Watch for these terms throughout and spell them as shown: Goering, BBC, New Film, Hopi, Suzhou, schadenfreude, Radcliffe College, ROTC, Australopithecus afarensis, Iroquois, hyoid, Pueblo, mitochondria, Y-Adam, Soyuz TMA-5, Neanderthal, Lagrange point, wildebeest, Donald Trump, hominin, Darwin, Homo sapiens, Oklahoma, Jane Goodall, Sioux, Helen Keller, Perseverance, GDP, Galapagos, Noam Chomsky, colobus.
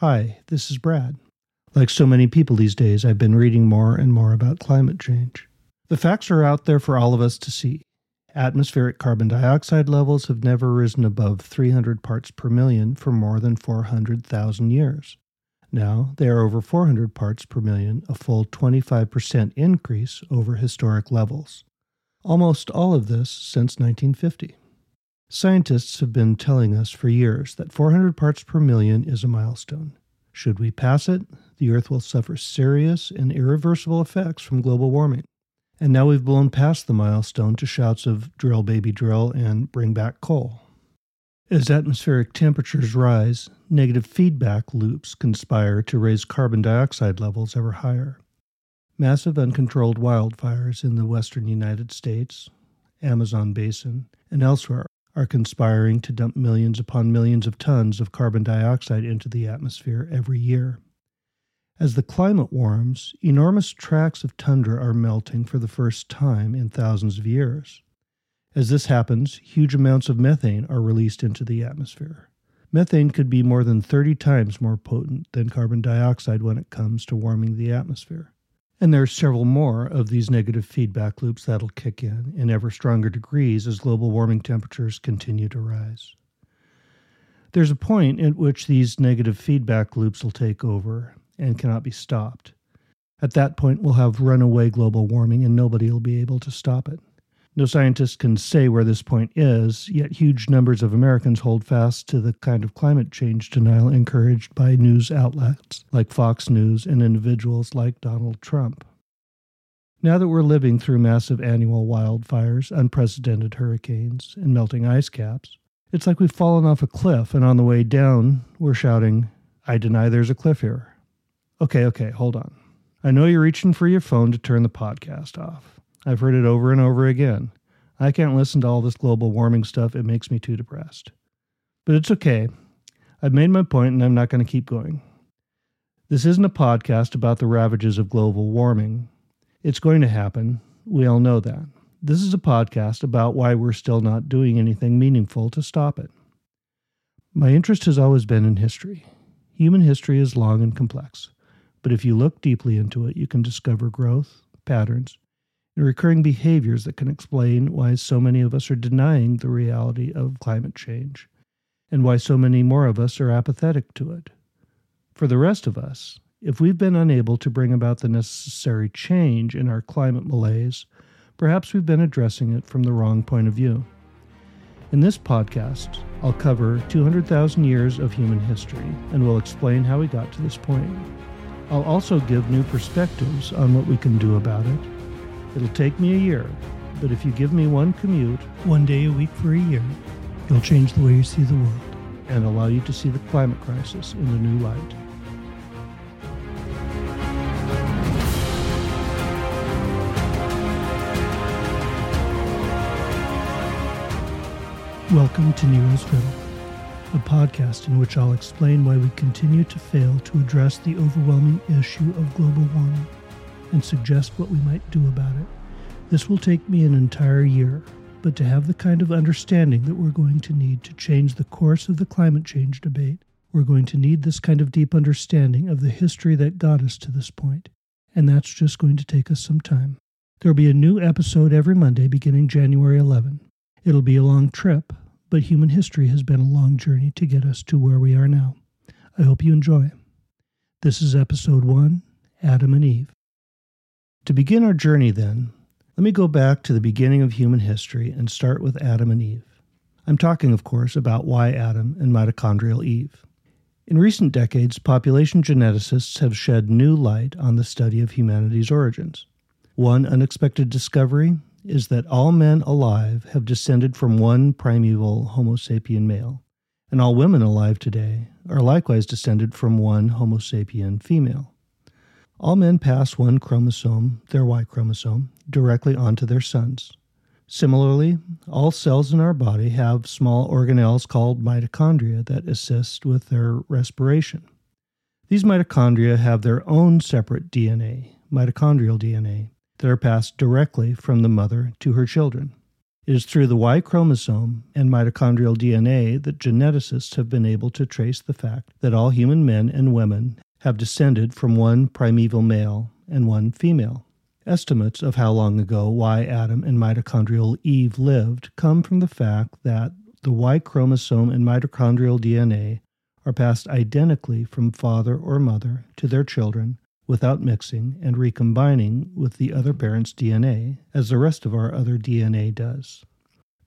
Hi, this is Brad. Like so many people these days, I've been reading more and more about climate change. The facts are out there for all of us to see. Atmospheric carbon dioxide levels have never risen above 300 parts per million for more than 400,000 years. Now, they are over 400 parts per million, a full 25% increase over historic levels. Almost all of this since 1950. Scientists have been telling us for years that 400 parts per million is a milestone. Should we pass it, the Earth will suffer serious and irreversible effects from global warming. And now we've blown past the milestone to shouts of drill baby drill and bring back coal. As atmospheric temperatures rise, negative feedback loops conspire to raise carbon dioxide levels ever higher. Massive uncontrolled wildfires in the western United States, Amazon basin, and elsewhere are conspiring to dump millions upon millions of tons of carbon dioxide into the atmosphere every year. As the climate warms, enormous tracts of tundra are melting for the first time in thousands of years. As this happens, huge amounts of methane are released into the atmosphere. Methane could be more than 30 times more potent than carbon dioxide when it comes to warming the atmosphere. And there are several more of these negative feedback loops that'll kick in ever stronger degrees as global warming temperatures continue to rise. There's a point at which these negative feedback loops will take over and cannot be stopped. At that point, we'll have runaway global warming and nobody will be able to stop it. No scientist can say where this point is, yet huge numbers of Americans hold fast to the kind of climate change denial encouraged by news outlets like Fox News and individuals like Donald Trump. Now that we're living through massive annual wildfires, unprecedented hurricanes, and melting ice caps, it's like we've fallen off a cliff and on the way down, we're shouting, "I deny there's a cliff here." Okay, hold on. I know you're reaching for your phone to turn the podcast off. I've heard it over and over again. I can't listen to all this global warming stuff. It makes me too depressed. But it's okay. I've made my point and I'm not going to keep going. This isn't a podcast about the ravages of global warming. It's going to happen. We all know that. This is a podcast about why we're still not doing anything meaningful to stop it. My interest has always been in history. Human history is long and complex. But if you look deeply into it, you can discover growth, patterns, and recurring behaviors that can explain why so many of us are denying the reality of climate change, and why so many more of us are apathetic to it. For the rest of us, if we've been unable to bring about the necessary change in our climate malaise, perhaps we've been addressing it from the wrong point of view. In this podcast, I'll cover 200,000 years of human history, and we'll explain how we got to this point. I'll also give new perspectives on what we can do about it. It'll take me a year, but if you give me one commute, one day a week for a year, you'll change the way you see the world and allow you to see the climate crisis in a new light. Welcome to New Film, a podcast in which I'll explain why we continue to fail to address the overwhelming issue of global warming and suggest what we might do about it. This will take me an entire year, but to have the kind of understanding that we're going to need to change the course of the climate change debate, we're going to need this kind of deep understanding of the history that got us to this point, and that's just going to take us some time. There'll be a new episode every Monday beginning January 11. It'll be a long trip, but human history has been a long journey to get us to where we are now. I hope you enjoy. This is Episode 1, Adam and Eve. To begin our journey, then, let me go back to the beginning of human history and start with Adam and Eve. I'm talking, of course, about Y-Adam and mitochondrial Eve. In recent decades, population geneticists have shed new light on the study of humanity's origins. One unexpected discovery is that all men alive have descended from one primeval Homo sapien male, and all women alive today are likewise descended from one Homo sapien female. All men pass one chromosome, their Y chromosome, directly onto their sons. Similarly, all cells in our body have small organelles called mitochondria that assist with their respiration. These mitochondria have their own separate DNA, mitochondrial DNA, that are passed directly from the mother to her children. It is through the Y chromosome and mitochondrial DNA that geneticists have been able to trace the fact that all human men and women have descended from one primeval male and one female. Estimates of how long ago Y-Adam and mitochondrial Eve lived come from the fact that the Y chromosome and mitochondrial DNA are passed identically from father or mother to their children without mixing and recombining with the other parent's DNA, as the rest of our other DNA does.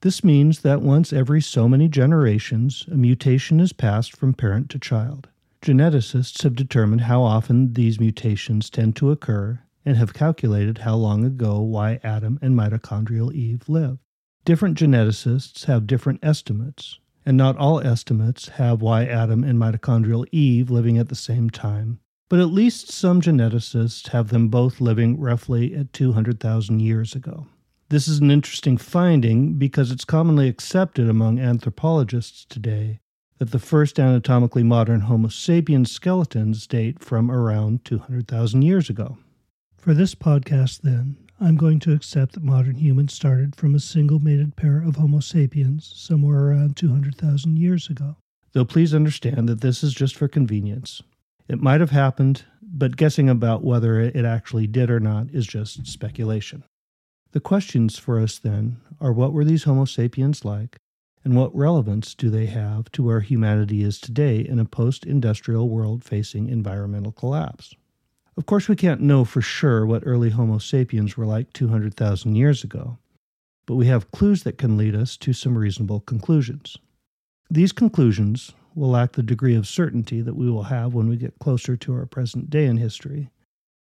This means that once every so many generations, a mutation is passed from parent to child. Geneticists have determined how often these mutations tend to occur and have calculated how long ago Y-Adam and mitochondrial Eve lived. Different geneticists have different estimates, and not all estimates have Y-Adam and mitochondrial Eve living at the same time, but at least some geneticists have them both living roughly at 200,000 years ago. This is an interesting finding because it's commonly accepted among anthropologists today that the first anatomically modern Homo sapiens skeletons date from around 200,000 years ago. For this podcast, then, I'm going to accept that modern humans started from a single mated pair of Homo sapiens somewhere around 200,000 years ago. Though please understand that this is just for convenience. It might have happened, but guessing about whether it actually did or not is just speculation. The questions for us, then, are what were these Homo sapiens like, and what relevance do they have to where humanity is today in a post-industrial world facing environmental collapse? Of course, we can't know for sure what early Homo sapiens were like 200,000 years ago, but we have clues that can lead us to some reasonable conclusions. These conclusions will lack the degree of certainty that we will have when we get closer to our present day in history,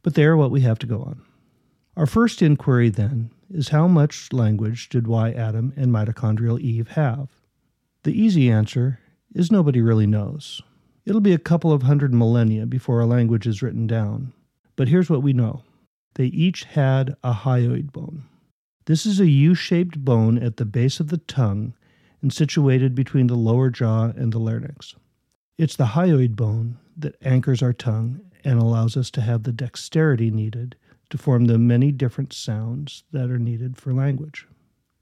but they are what we have to go on. Our first inquiry, then, is how much language did Y-Adam and mitochondrial Eve have? The easy answer is nobody really knows. It'll be a couple of hundred millennia before a language is written down, but here's what we know. They each had a hyoid bone. This is a U-shaped bone at the base of the tongue and situated between the lower jaw and the larynx. It's the hyoid bone that anchors our tongue and allows us to have the dexterity needed to form the many different sounds that are needed for language.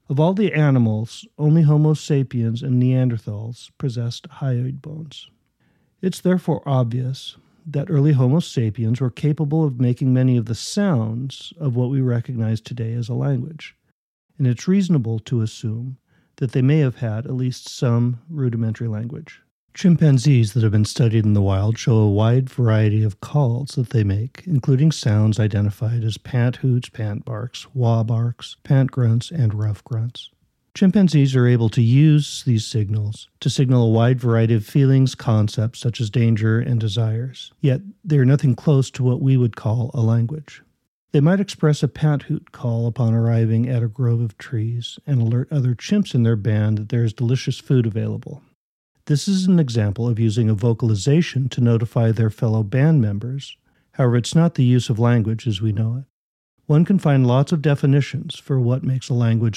Of all the animals, only Homo sapiens and Neanderthals possessed hyoid bones. It's therefore obvious that early Homo sapiens were capable of making many of the sounds of what we recognize today as a language, and it's reasonable to assume that they may have had at least some rudimentary language. Chimpanzees that have been studied in the wild show a wide variety of calls that they make, including sounds identified as pant hoots, pant barks, wah barks, pant grunts, and rough grunts. Chimpanzees are able to use these signals to signal a wide variety of feelings, concepts such as danger and desires, yet they are nothing close to what we would call a language. They might express a pant hoot call upon arriving at a grove of trees and alert other chimps in their band that there is delicious food available. This is an example of using a vocalization to notify their fellow band members. However, it's not the use of language as we know it. One can find lots of definitions for what makes a language,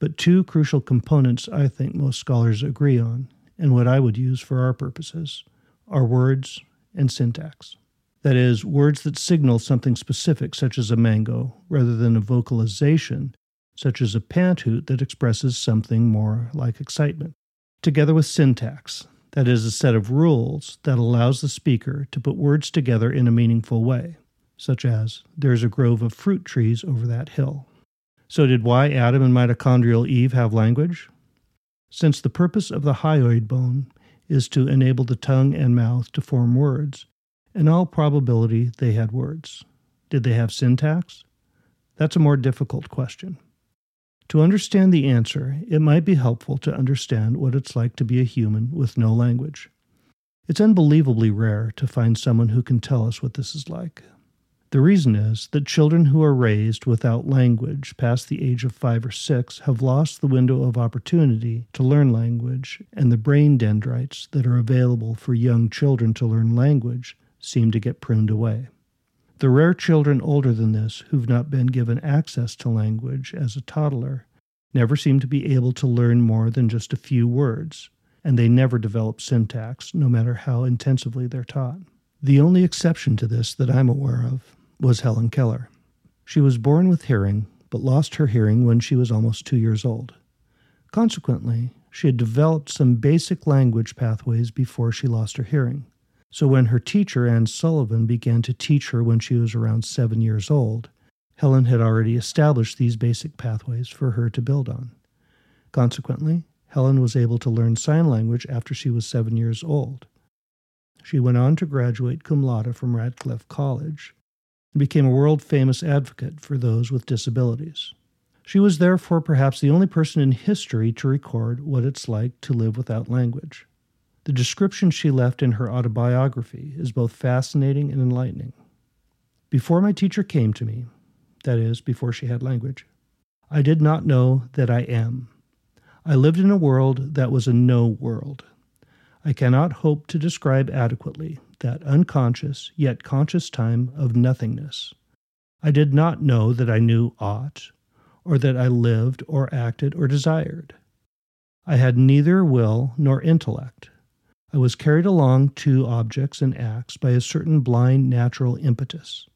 but two crucial components I think most scholars agree on, and what I would use for our purposes, are words and syntax. That is, words that signal something specific, such as a mango, rather than a vocalization, such as a pant hoot that expresses something more like excitement. Together with syntax, that is, a set of rules that allows the speaker to put words together in a meaningful way, such as, there's a grove of fruit trees over that hill. So did Y-Adam and mitochondrial Eve have language? Since the purpose of the hyoid bone is to enable the tongue and mouth to form words, in all probability, they had words. Did they have syntax? That's a more difficult question. To understand the answer, it might be helpful to understand what it's like to be a human with no language. It's unbelievably rare to find someone who can tell us what this is like. The reason is that children who are raised without language past the age of 5 or 6 have lost the window of opportunity to learn language, and the brain dendrites that are available for young children to learn language seem to get pruned away. The rare children older than this who've not been given access to language as a toddler never seem to be able to learn more than just a few words, and they never develop syntax, no matter how intensively they're taught. The only exception to this that I'm aware of was Helen Keller. She was born with hearing, but lost her hearing when she was almost 2 years old. Consequently, she had developed some basic language pathways before she lost her hearing. So when her teacher, Anne Sullivan, began to teach her when she was around 7 years old, Helen had already established these basic pathways for her to build on. Consequently, Helen was able to learn sign language after she was 7 years old. She went on to graduate cum laude from Radcliffe College and became a world-famous advocate for those with disabilities. She was therefore perhaps the only person in history to record what it's like to live without language. The description she left in her autobiography is both fascinating and enlightening. Before my teacher came to me, that is, before she had language, I did not know that I am. I lived in a world that was a no world. I cannot hope to describe adequately that unconscious yet conscious time of nothingness. I did not know that I knew aught, or that I lived or acted or desired. I had neither will nor intellect. I was carried along to objects and acts by a certain blind natural impetus.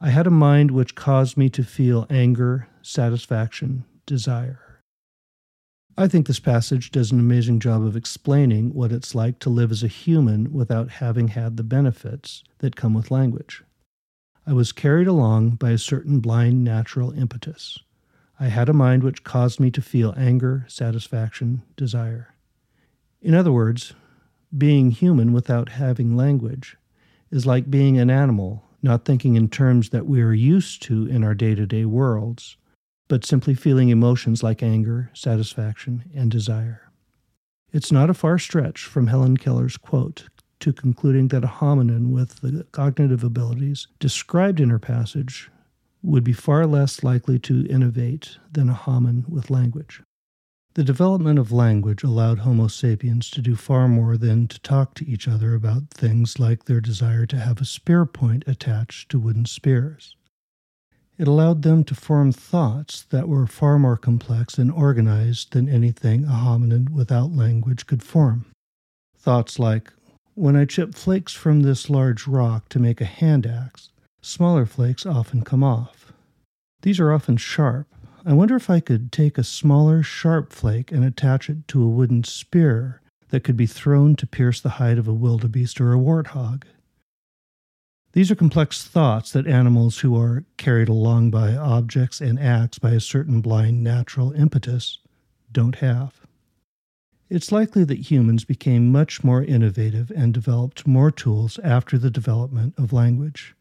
I had a mind which caused me to feel anger, satisfaction, desire. I think this passage does an amazing job of explaining what it's like to live as a human without having had the benefits that come with language. I was carried along by a certain blind natural impetus. I had a mind which caused me to feel anger, satisfaction, desire. In other words, being human without having language is like being an animal, not thinking in terms that we are used to in our day-to-day worlds, but simply feeling emotions like anger, satisfaction, and desire. It's not a far stretch from Helen Keller's quote to concluding that a hominin with the cognitive abilities described in her passage would be far less likely to innovate than a homin with language. The development of language allowed Homo sapiens to do far more than to talk to each other about things like their desire to have a spear point attached to wooden spears. It allowed them to form thoughts that were far more complex and organized than anything a hominin without language could form. Thoughts like, when I chip flakes from this large rock to make a hand axe, smaller flakes often come off. These are often sharp. I wonder if I could take a smaller, sharp flake and attach it to a wooden spear that could be thrown to pierce the hide of a wildebeest or a warthog. These are complex thoughts that animals who are carried along by objects and acts by a certain blind natural impetus don't have. It's likely that humans became much more innovative and developed more tools after the development of language.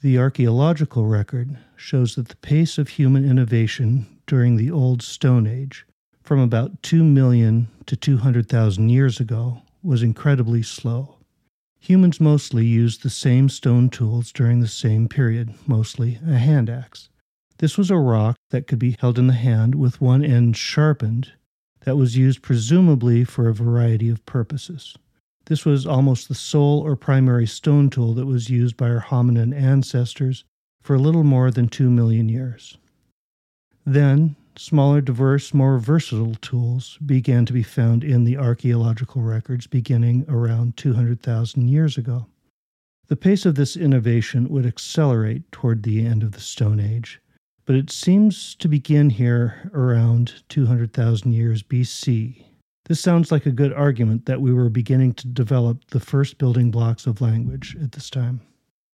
The archaeological record shows that the pace of human innovation during the Old Stone Age, from about 2 million to 200,000 years ago, was incredibly slow. Humans mostly used the same stone tools during the same period, mostly a hand axe. This was a rock that could be held in the hand with one end sharpened that was used presumably for a variety of purposes. This was almost the sole or primary stone tool that was used by our hominin ancestors for a little more than 2 million years. Then, smaller, diverse, more versatile tools began to be found in the archaeological records beginning around 200,000 years ago. The pace of this innovation would accelerate toward the end of the Stone Age, but it seems to begin here around 200,000 years BC. This sounds like a good argument that we were beginning to develop the first building blocks of language at this time.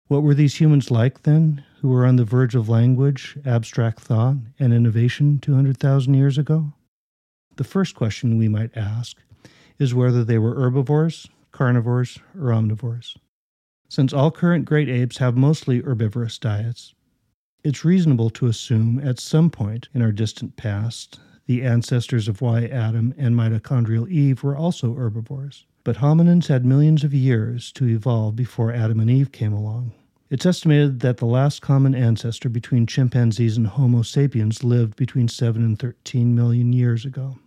What were these humans like then, who were on the verge of language, abstract thought, and innovation 200,000 years ago? The first question we might ask is whether they were herbivores, carnivores, or omnivores. Since all current great apes have mostly herbivorous diets, it's reasonable to assume at some point in our distant past the ancestors of Y-Adam and mitochondrial Eve were also herbivores. But hominins had millions of years to evolve before Adam and Eve came along. It's estimated that the last common ancestor between chimpanzees and Homo sapiens lived between 7 and 13 million years ago.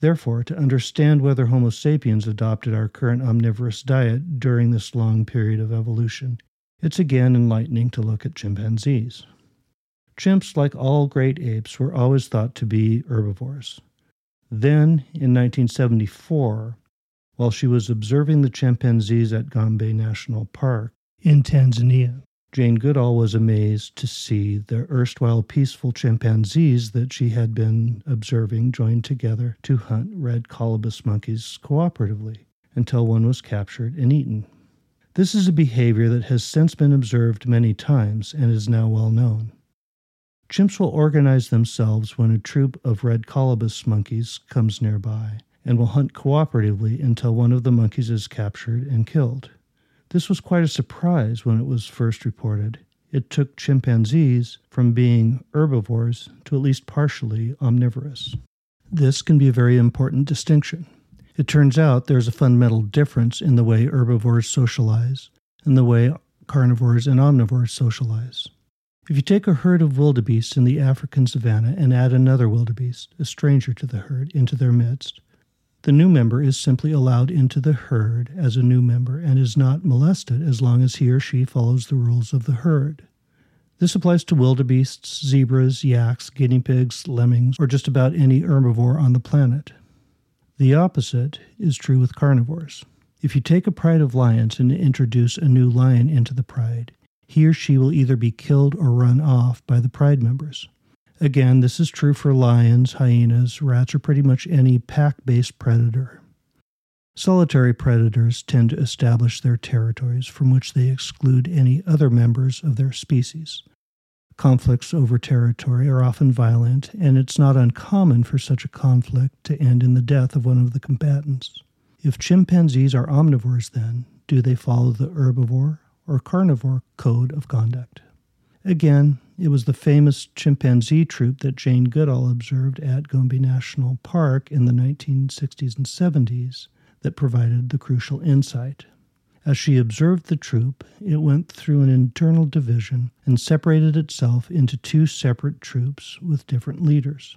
Therefore, to understand whether Homo sapiens adopted our current omnivorous diet during this long period of evolution, it's again enlightening to look at chimpanzees. Chimps, like all great apes, were always thought to be herbivores. Then, in 1974, while she was observing the chimpanzees at Gombe National Park in Tanzania, Jane Goodall was amazed to see the erstwhile peaceful chimpanzees that she had been observing joined together to hunt red colobus monkeys cooperatively until one was captured and eaten. This is a behavior that has since been observed many times and is now well known. Chimps will organize themselves when a troop of red colobus monkeys comes nearby and will hunt cooperatively until one of the monkeys is captured and killed. This was quite a surprise when it was first reported. It took chimpanzees from being herbivores to at least partially omnivorous. This can be a very important distinction. It turns out there's a fundamental difference in the way herbivores socialize and the way carnivores and omnivores socialize. If you take a herd of wildebeest in the African savanna and add another wildebeest, a stranger to the herd, into their midst, the new member is simply allowed into the herd as a new member and is not molested as long as he or she follows the rules of the herd. This applies to wildebeests, zebras, yaks, guinea pigs, lemmings, or just about any herbivore on the planet. The opposite is true with carnivores. If you take a pride of lions and introduce a new lion into the pride, he or she will either be killed or run off by the pride members. Again, this is true for lions, hyenas, rats, or pretty much any pack-based predator. Solitary predators tend to establish their territories from which they exclude any other members of their species. Conflicts over territory are often violent, and it's not uncommon for such a conflict to end in the death of one of the combatants. If chimpanzees are omnivores, then, do they follow the herbivore or carnivore code of conduct? Again, it was the famous chimpanzee troop that Jane Goodall observed at Gombe National Park in the 1960s and 70s that provided the crucial insight. As she observed the troop, it went through an internal division and separated itself into two separate troops with different leaders.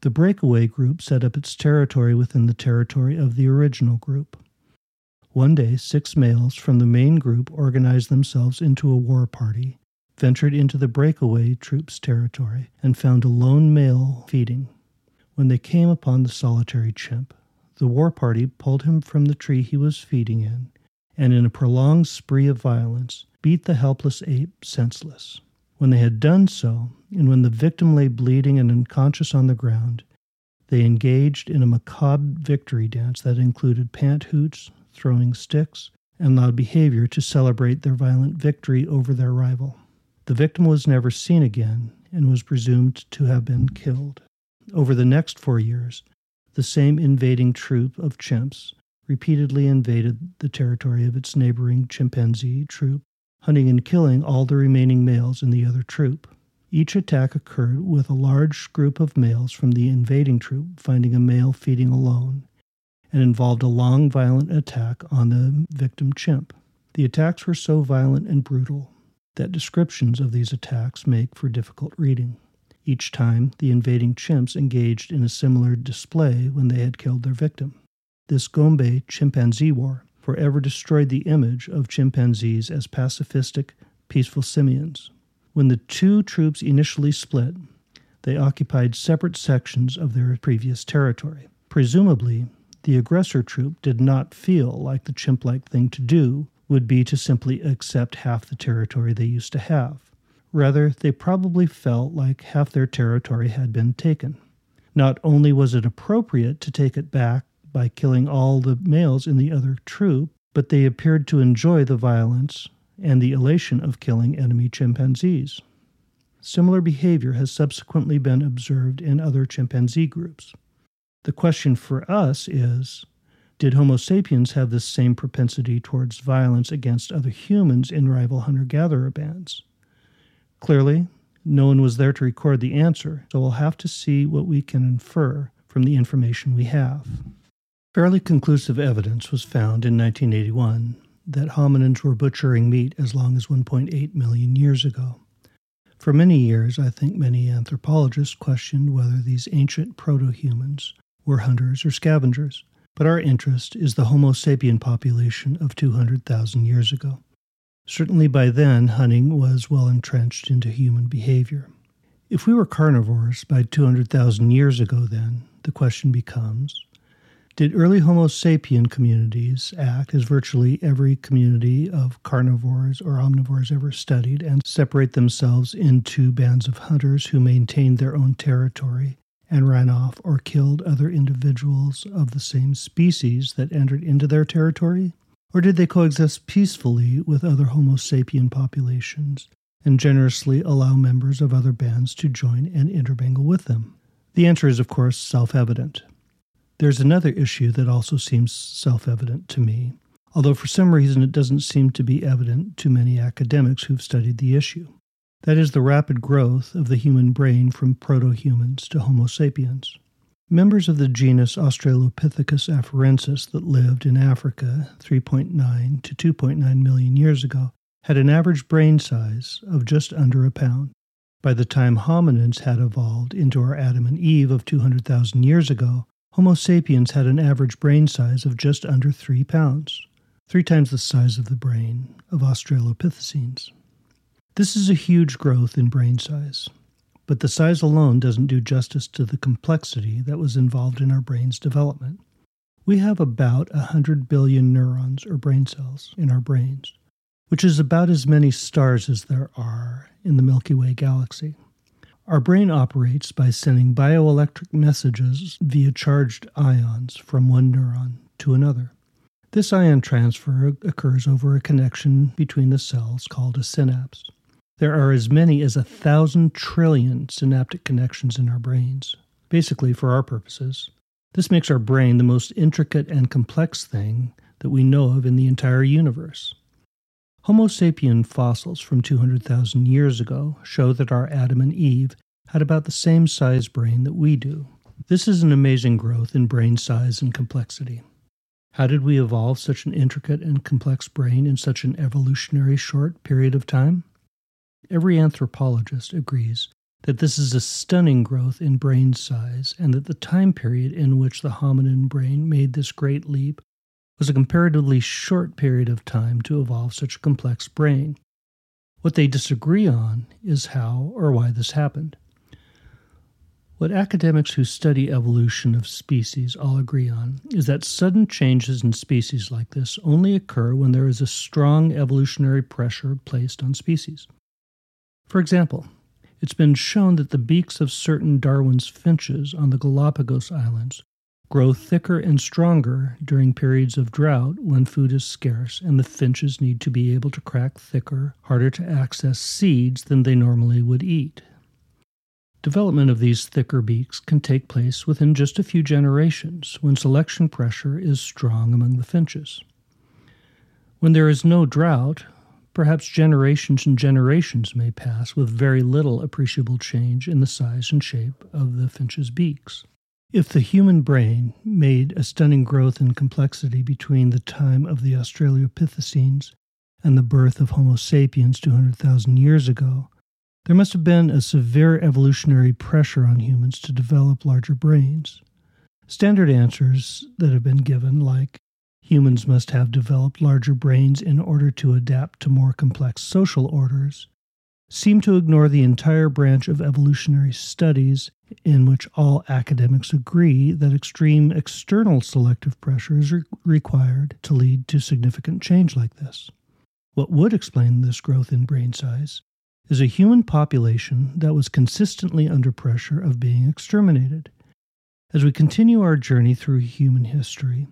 The breakaway group set up its territory within the territory of the original group. One day, 6 males from the main group organized themselves into a war party, ventured into the breakaway troop's territory, and found a lone male feeding. When they came upon the solitary chimp, the war party pulled him from the tree he was feeding in, and in a prolonged spree of violence, beat the helpless ape senseless. When they had done so, and when the victim lay bleeding and unconscious on the ground, they engaged in a macabre victory dance that included pant hoots, throwing sticks, and loud behavior to celebrate their violent victory over their rival. The victim was never seen again and was presumed to have been killed. Over the next 4 years, the same invading troop of chimps repeatedly invaded the territory of its neighboring chimpanzee troop, hunting and killing all the remaining males in the other troop. Each attack occurred with a large group of males from the invading troop finding a male feeding alone, and involved a long, violent attack on the victim chimp. The attacks were so violent and brutal that descriptions of these attacks make for difficult reading. Each time, the invading chimps engaged in a similar display when they had killed their victim. This Gombe chimpanzee war forever destroyed the image of chimpanzees as pacifistic, peaceful simians. When the two troops initially split, they occupied separate sections of their previous territory. Presumably, the aggressor troop did not feel like the chimp-like thing to do would be to simply accept half the territory they used to have. Rather, they probably felt like half their territory had been taken. Not only was it appropriate to take it back by killing all the males in the other troop, but they appeared to enjoy the violence and the elation of killing enemy chimpanzees. Similar behavior has subsequently been observed in other chimpanzee groups. The question for us is, did Homo sapiens have this same propensity towards violence against other humans in rival hunter-gatherer bands? Clearly, no one was there to record the answer, so we'll have to see what we can infer from the information we have. Fairly conclusive evidence was found in 1981 that hominins were butchering meat as long as 1.8 million years ago. For many years, I think many anthropologists questioned whether these ancient proto-humans were hunters or scavengers. But our interest is the Homo sapien population of 200,000 years ago. Certainly by then, hunting was well entrenched into human behavior. If we were carnivores by 200,000 years ago then, the question becomes, Did early Homo sapien communities act as virtually every community of carnivores or omnivores ever studied and separate themselves into bands of hunters who maintained their own territory and ran off or killed other individuals of the same species that entered into their territory? Or did they coexist peacefully with other Homo sapien populations and generously allow members of other bands to join and intermingle with them? The answer is, of course, self-evident. There's another issue that also seems self-evident to me, although for some reason it doesn't seem to be evident to many academics who've studied the issue. That is the rapid growth of the human brain from proto-humans to Homo sapiens. Members of the genus Australopithecus afarensis that lived in Africa 3.9 to 2.9 million years ago had an average brain size of just under a pound. By the time hominids had evolved into our Adam and Eve of 200,000 years ago, Homo sapiens had an average brain size of just under 3 pounds, 3 times the size of the brain of Australopithecines. This is a huge growth in brain size, but the size alone doesn't do justice to the complexity that was involved in our brain's development. We have about 100 billion neurons or brain cells in our brains, which is about as many stars as there are in the Milky Way galaxy. Our brain operates by sending bioelectric messages via charged ions from one neuron to another. This ion transfer occurs over a connection between the cells called a synapse. There are as many as 1,000 trillion synaptic connections in our brains. Basically, for our purposes, this makes our brain the most intricate and complex thing that we know of in the entire universe. Homo sapien fossils from 200,000 years ago show that our Adam and Eve had about the same size brain that we do. This is an amazing growth in brain size and complexity. How did we evolve such an intricate and complex brain in such an evolutionary short period of time? Every anthropologist agrees that this is a stunning growth in brain size and that the time period in which the hominin brain made this great leap was a comparatively short period of time to evolve such a complex brain. What they disagree on is how or why this happened. What academics who study evolution of species all agree on is that sudden changes in species like this only occur when there is a strong evolutionary pressure placed on species. For example, it's been shown that the beaks of certain Darwin's finches on the Galapagos Islands grow thicker and stronger during periods of drought when food is scarce and the finches need to be able to crack thicker, harder to access seeds than they normally would eat. Development of these thicker beaks can take place within just a few generations when selection pressure is strong among the finches. When there is no drought, perhaps generations and generations may pass with very little appreciable change in the size and shape of the finches' beaks. If the human brain made a stunning growth in complexity between the time of the Australopithecines and the birth of Homo sapiens 200,000 years ago, there must have been a severe evolutionary pressure on humans to develop larger brains. Standard answers that have been given, like humans must have developed larger brains in order to adapt to more complex social orders, seem to ignore the entire branch of evolutionary studies in which all academics agree that extreme external selective pressure is required to lead to significant change like this. What would explain this growth in brain size is a human population that was consistently under pressure of being exterminated. As we continue our journey through human history,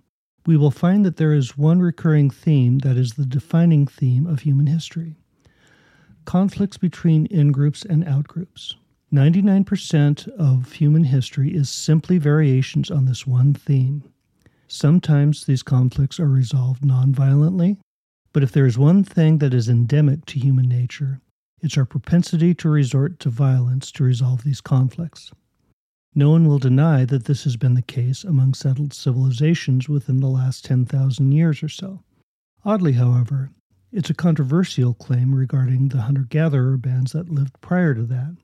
we will find that there is one recurring theme that is the defining theme of human history: conflicts between in-groups and out-groups. 99% of human history is simply variations on this one theme. Sometimes these conflicts are resolved non-violently, but if there is one thing that is endemic to human nature, it's our propensity to resort to violence to resolve these conflicts. No one will deny that this has been the case among settled civilizations within the last 10,000 years or so. Oddly, however, it's a controversial claim regarding the hunter-gatherer bands that lived prior to that.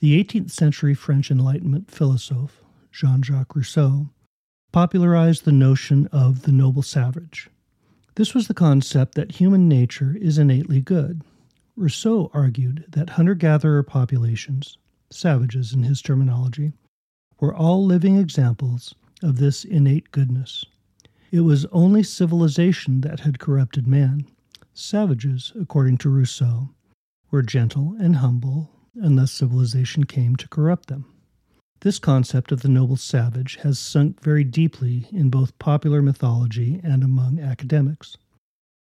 The 18th century French Enlightenment philosopher Jean-Jacques Rousseau popularized the notion of the noble savage. This was the concept that human nature is innately good. Rousseau argued that hunter-gatherer populations, savages in his terminology, were all living examples of this innate goodness. It was only civilization that had corrupted man. Savages, according to Rousseau, were gentle and humble unless civilization came to corrupt them. This concept of the noble savage has sunk very deeply in both popular mythology and among academics.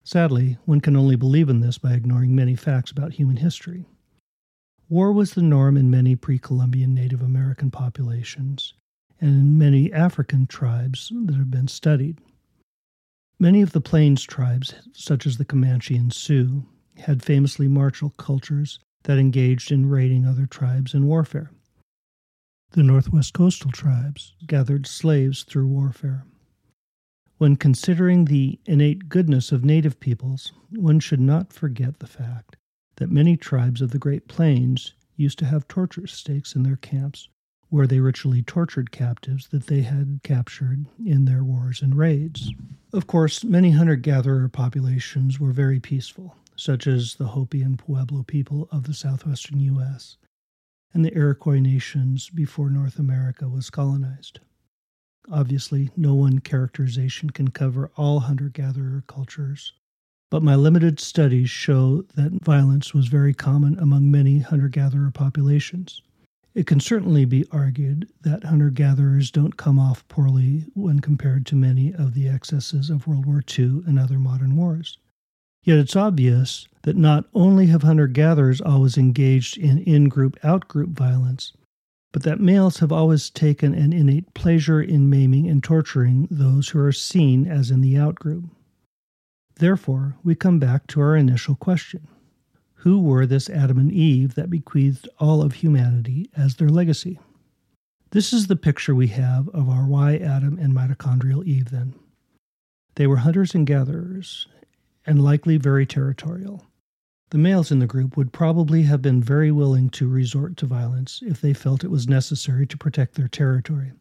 Sadly, one can only believe in this by ignoring many facts about human history. War was the norm in many pre-Columbian Native American populations and in many African tribes that have been studied. Many of the plains tribes, such as the Comanche and Sioux, had famously martial cultures that engaged in raiding other tribes in warfare. The Northwest coastal tribes gathered slaves through warfare. When considering the innate goodness of native peoples, one should not forget the fact that many tribes of the Great Plains used to have torture stakes in their camps, where they ritually tortured captives that they had captured in their wars and raids. Of course, many hunter-gatherer populations were very peaceful, such as the Hopi and Pueblo people of the southwestern U.S. and the Iroquois nations before North America was colonized. Obviously, no one characterization can cover all hunter-gatherer cultures, but my limited studies show that violence was very common among many hunter-gatherer populations. It can certainly be argued that hunter-gatherers don't come off poorly when compared to many of the excesses of World War II and other modern wars. Yet it's obvious that not only have hunter-gatherers always engaged in-group, out-group violence, but that males have always taken an innate pleasure in maiming and torturing those who are seen as in the out-group. Therefore, we come back to our initial question. Who were this Adam and Eve that bequeathed all of humanity as their legacy? This is the picture we have of our Y-Adam and mitochondrial Eve then. They were hunters and gatherers, and likely very territorial. The males in the group would probably have been very willing to resort to violence if they felt it was necessary to protect their territory.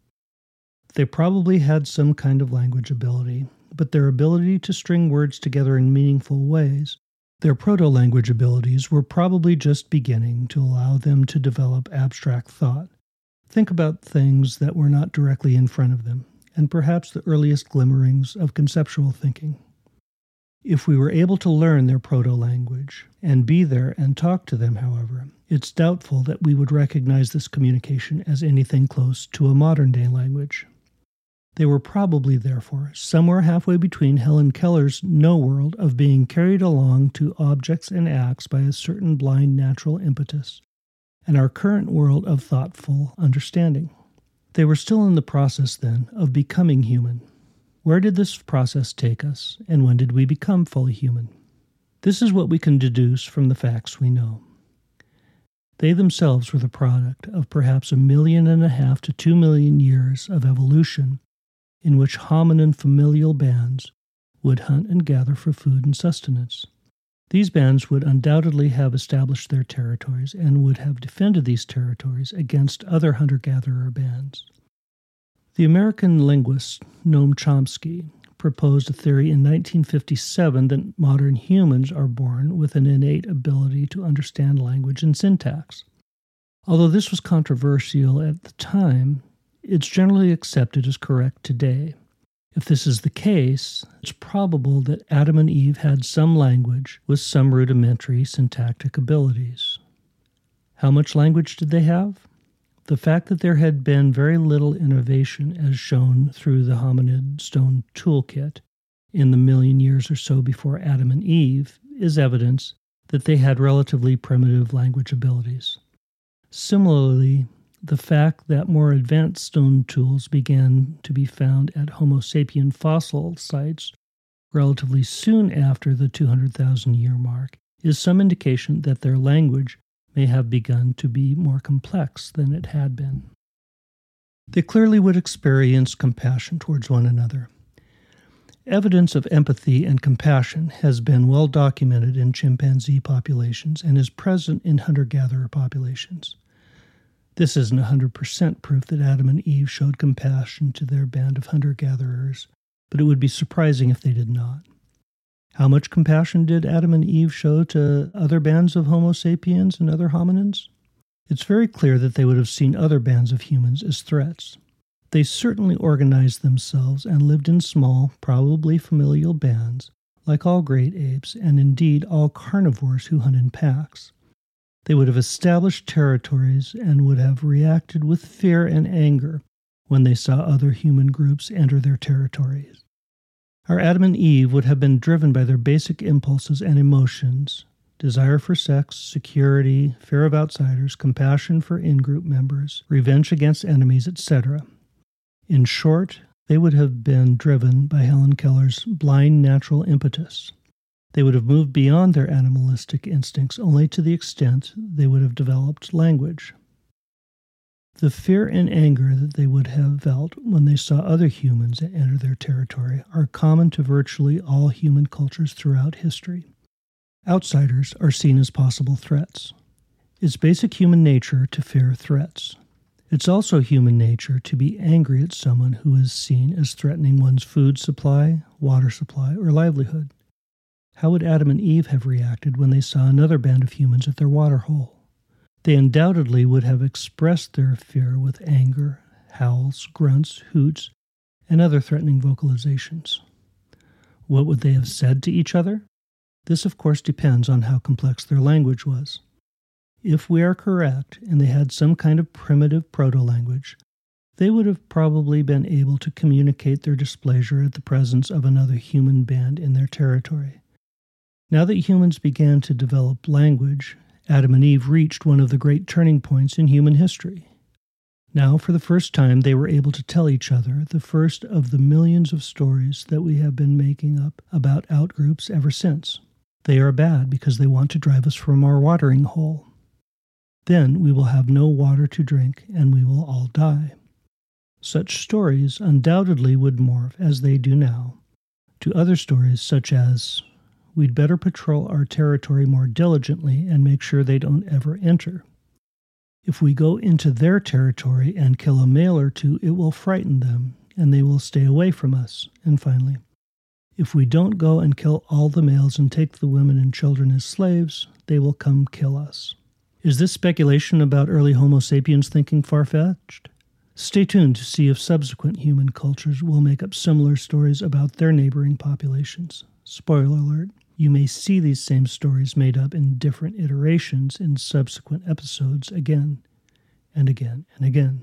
They probably had some kind of language ability, but their ability to string words together in meaningful ways, their proto-language abilities, were probably just beginning to allow them to develop abstract thought, think about things that were not directly in front of them, and perhaps the earliest glimmerings of conceptual thinking. If we were able to learn their proto-language and be there and talk to them, however, it's doubtful that we would recognize this communication as anything close to a modern-day language. They were probably, therefore, somewhere halfway between Helen Keller's no-world of being carried along to objects and acts by a certain blind natural impetus, and our current world of thoughtful understanding. They were still in the process, then, of becoming human. Where did this process take us, and when did we become fully human? This is what we can deduce from the facts we know. They themselves were the product of perhaps 1.5 million to 2 million years of evolution, in which hominin familial bands would hunt and gather for food and sustenance. These bands would undoubtedly have established their territories and would have defended these territories against other hunter-gatherer bands. The American linguist Noam Chomsky proposed a theory in 1957 that modern humans are born with an innate ability to understand language and syntax. Although this was controversial at the time, it's generally accepted as correct today. If this is the case, it's probable that Adam and Eve had some language with some rudimentary syntactic abilities. How much language did they have? The fact that there had been very little innovation, as shown through the hominid stone toolkit, in the 1 million years or so before Adam and Eve, is evidence that they had relatively primitive language abilities. Similarly, the fact that more advanced stone tools began to be found at Homo sapien fossil sites relatively soon after the 200,000-year mark is some indication that their language may have begun to be more complex than it had been. They clearly would experience compassion towards one another. Evidence of empathy and compassion has been well documented in chimpanzee populations and is present in hunter-gatherer populations. This isn't 100% proof that Adam and Eve showed compassion to their band of hunter-gatherers, but it would be surprising if they did not. How much compassion did Adam and Eve show to other bands of Homo sapiens and other hominins? It's very clear that they would have seen other bands of humans as threats. They certainly organized themselves and lived in small, probably familial bands, like all great apes and indeed all carnivores who hunt in packs. They would have established territories and would have reacted with fear and anger when they saw other human groups enter their territories. Our Adam and Eve would have been driven by their basic impulses and emotions: desire for sex, security, fear of outsiders, compassion for in-group members, revenge against enemies, etc. In short, they would have been driven by Helen Keller's blind natural impetus. They would have moved beyond their animalistic instincts only to the extent they would have developed language. The fear and anger that they would have felt when they saw other humans enter their territory are common to virtually all human cultures throughout history. Outsiders are seen as possible threats. It's basic human nature to fear threats. It's also human nature to be angry at someone who is seen as threatening one's food supply, water supply, or livelihood. How would Adam and Eve have reacted when they saw another band of humans at their waterhole? They undoubtedly would have expressed their fear with anger, howls, grunts, hoots, and other threatening vocalizations. What would they have said to each other? This, of course, depends on how complex their language was. If we are correct, and they had some kind of primitive proto-language, they would have probably been able to communicate their displeasure at the presence of another human band in their territory. Now that humans began to develop language, Adam and Eve reached one of the great turning points in human history. Now, for the first time, they were able to tell each other the first of the millions of stories that we have been making up about outgroups ever since. They are bad because they want to drive us from our watering hole. Then we will have no water to drink, and we will all die. Such stories undoubtedly would morph, as they do now, to other stories such as, "We'd better patrol our territory more diligently and make sure they don't ever enter. If we go into their territory and kill a male or two, it will frighten them, and they will stay away from us. And finally, if we don't go and kill all the males and take the women and children as slaves, they will come kill us." Is this speculation about early Homo sapiens thinking far-fetched? Stay tuned to see if subsequent human cultures will make up similar stories about their neighboring populations. Spoiler alert. You may see these same stories made up in different iterations in subsequent episodes again and again and again.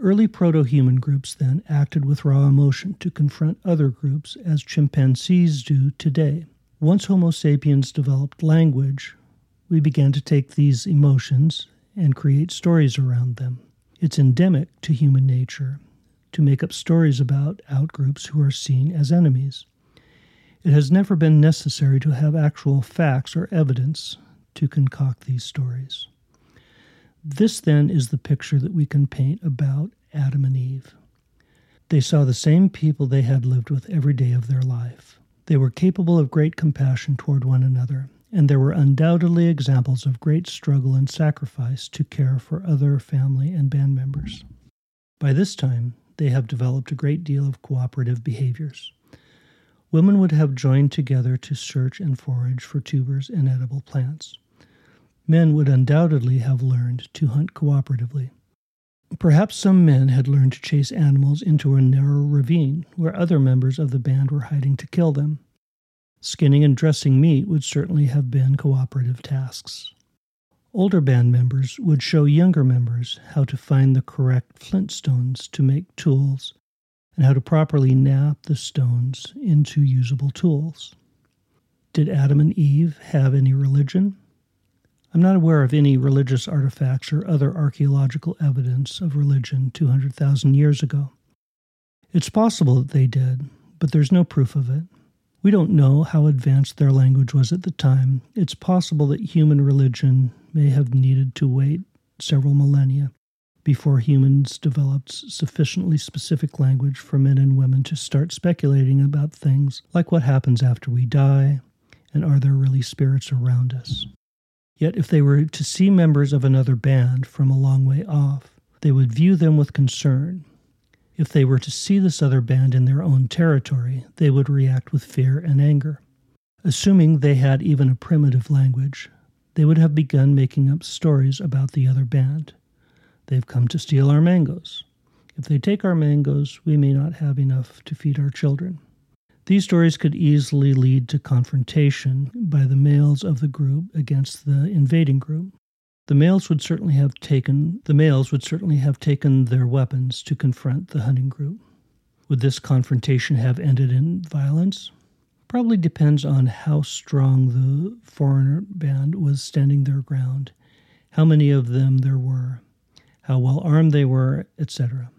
Early proto-human groups then acted with raw emotion to confront other groups as chimpanzees do today. Once Homo sapiens developed language, we began to take these emotions and create stories around them. It's endemic to human nature to make up stories about outgroups who are seen as enemies. It has never been necessary to have actual facts or evidence to concoct these stories. This, then, is the picture that we can paint about Adam and Eve. They saw the same people they had lived with every day of their life. They were capable of great compassion toward one another, and there were undoubtedly examples of great struggle and sacrifice to care for other family and band members. By this time, they have developed a great deal of cooperative behaviors. Women would have joined together to search and forage for tubers and edible plants. Men would undoubtedly have learned to hunt cooperatively. Perhaps some men had learned to chase animals into a narrow ravine where other members of the band were hiding to kill them. Skinning and dressing meat would certainly have been cooperative tasks. Older band members would show younger members how to find the correct flintstones to make tools, and how to properly nap the stones into usable tools. Did Adam and Eve have any religion? I'm not aware of any religious artifacts or other archaeological evidence of religion 200,000 years ago. It's possible that they did, but there's no proof of it. We don't know how advanced their language was at the time. It's possible that human religion may have needed to wait several millennia before humans developed sufficiently specific language for men and women to start speculating about things like what happens after we die, and are there really spirits around us. Yet if they were to see members of another band from a long way off, they would view them with concern. If they were to see this other band in their own territory, they would react with fear and anger. Assuming they had even a primitive language, they would have begun making up stories about the other band. They've come to steal our mangoes. If they take our mangoes, we may not have enough to feed our children. These stories could easily lead to confrontation by the males of the group against the invading group. The males would certainly have taken their weapons to confront the hunting group. Would this confrontation have ended in violence? Probably depends on how strong the foreigner band was standing their ground, how many of them there were, how well armed they were, etc.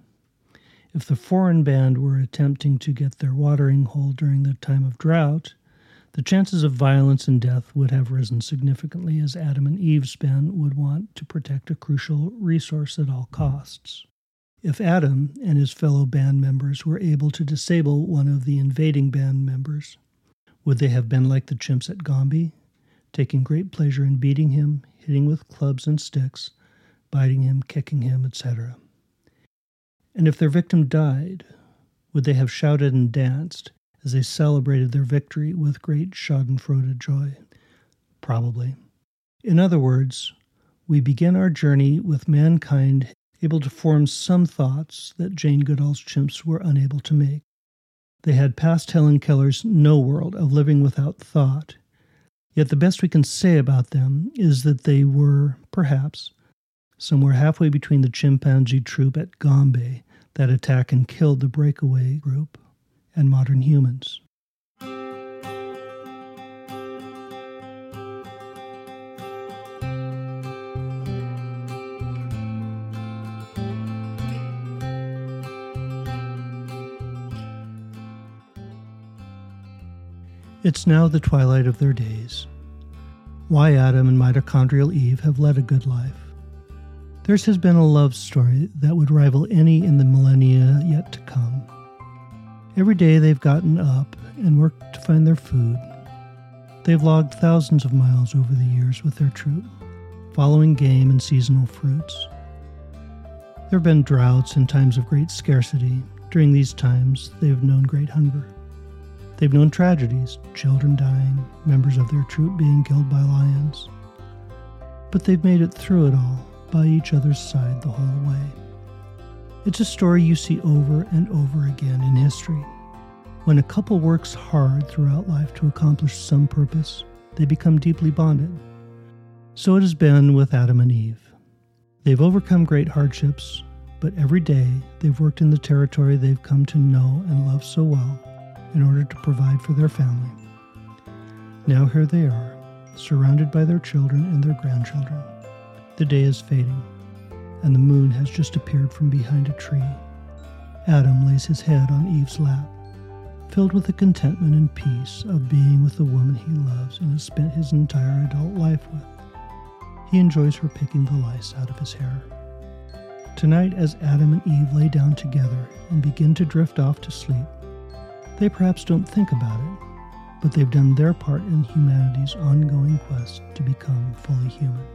If the foreign band were attempting to get their watering hole during the time of drought, the chances of violence and death would have risen significantly, as Adam and Eve's band would want to protect a crucial resource at all costs. If Adam and his fellow band members were able to disable one of the invading band members, would they have been like the chimps at Gombe, taking great pleasure in beating him, hitting with clubs and sticks, biting him, kicking him, etc.? And if their victim died, would they have shouted and danced as they celebrated their victory with great schadenfreude joy? Probably. In other words, we begin our journey with mankind able to form some thoughts that Jane Goodall's chimps were unable to make. They had passed Helen Keller's no world of living without thought, yet the best we can say about them is that they were, perhaps, somewhere halfway between the chimpanzee troop at Gombe that attacked and killed the breakaway group and modern humans. It's now the twilight of their days. Y-Adam and mitochondrial Eve have led a good life. Theirs has been a love story that would rival any in the millennia yet to come. Every day they've gotten up and worked to find their food. They've logged thousands of miles over the years with their troop, following game and seasonal fruits. There have been droughts and times of great scarcity. During these times, they've known great hunger. They've known tragedies, children dying, members of their troop being killed by lions. But they've made it through it all, by each other's side the whole way. It's a story you see over and over again in history. When a couple works hard throughout life to accomplish some purpose, they become deeply bonded. So it has been with Adam and Eve. They've overcome great hardships, but every day they've worked in the territory they've come to know and love so well in order to provide for their family. Now here they are, surrounded by their children and their grandchildren. The day is fading, and the moon has just appeared from behind a tree. Adam lays his head on Eve's lap, filled with the contentment and peace of being with the woman he loves and has spent his entire adult life with. He enjoys her picking the lice out of his hair. Tonight, as Adam and Eve lay down together and begin to drift off to sleep, they perhaps don't think about it, but they've done their part in humanity's ongoing quest to become fully human.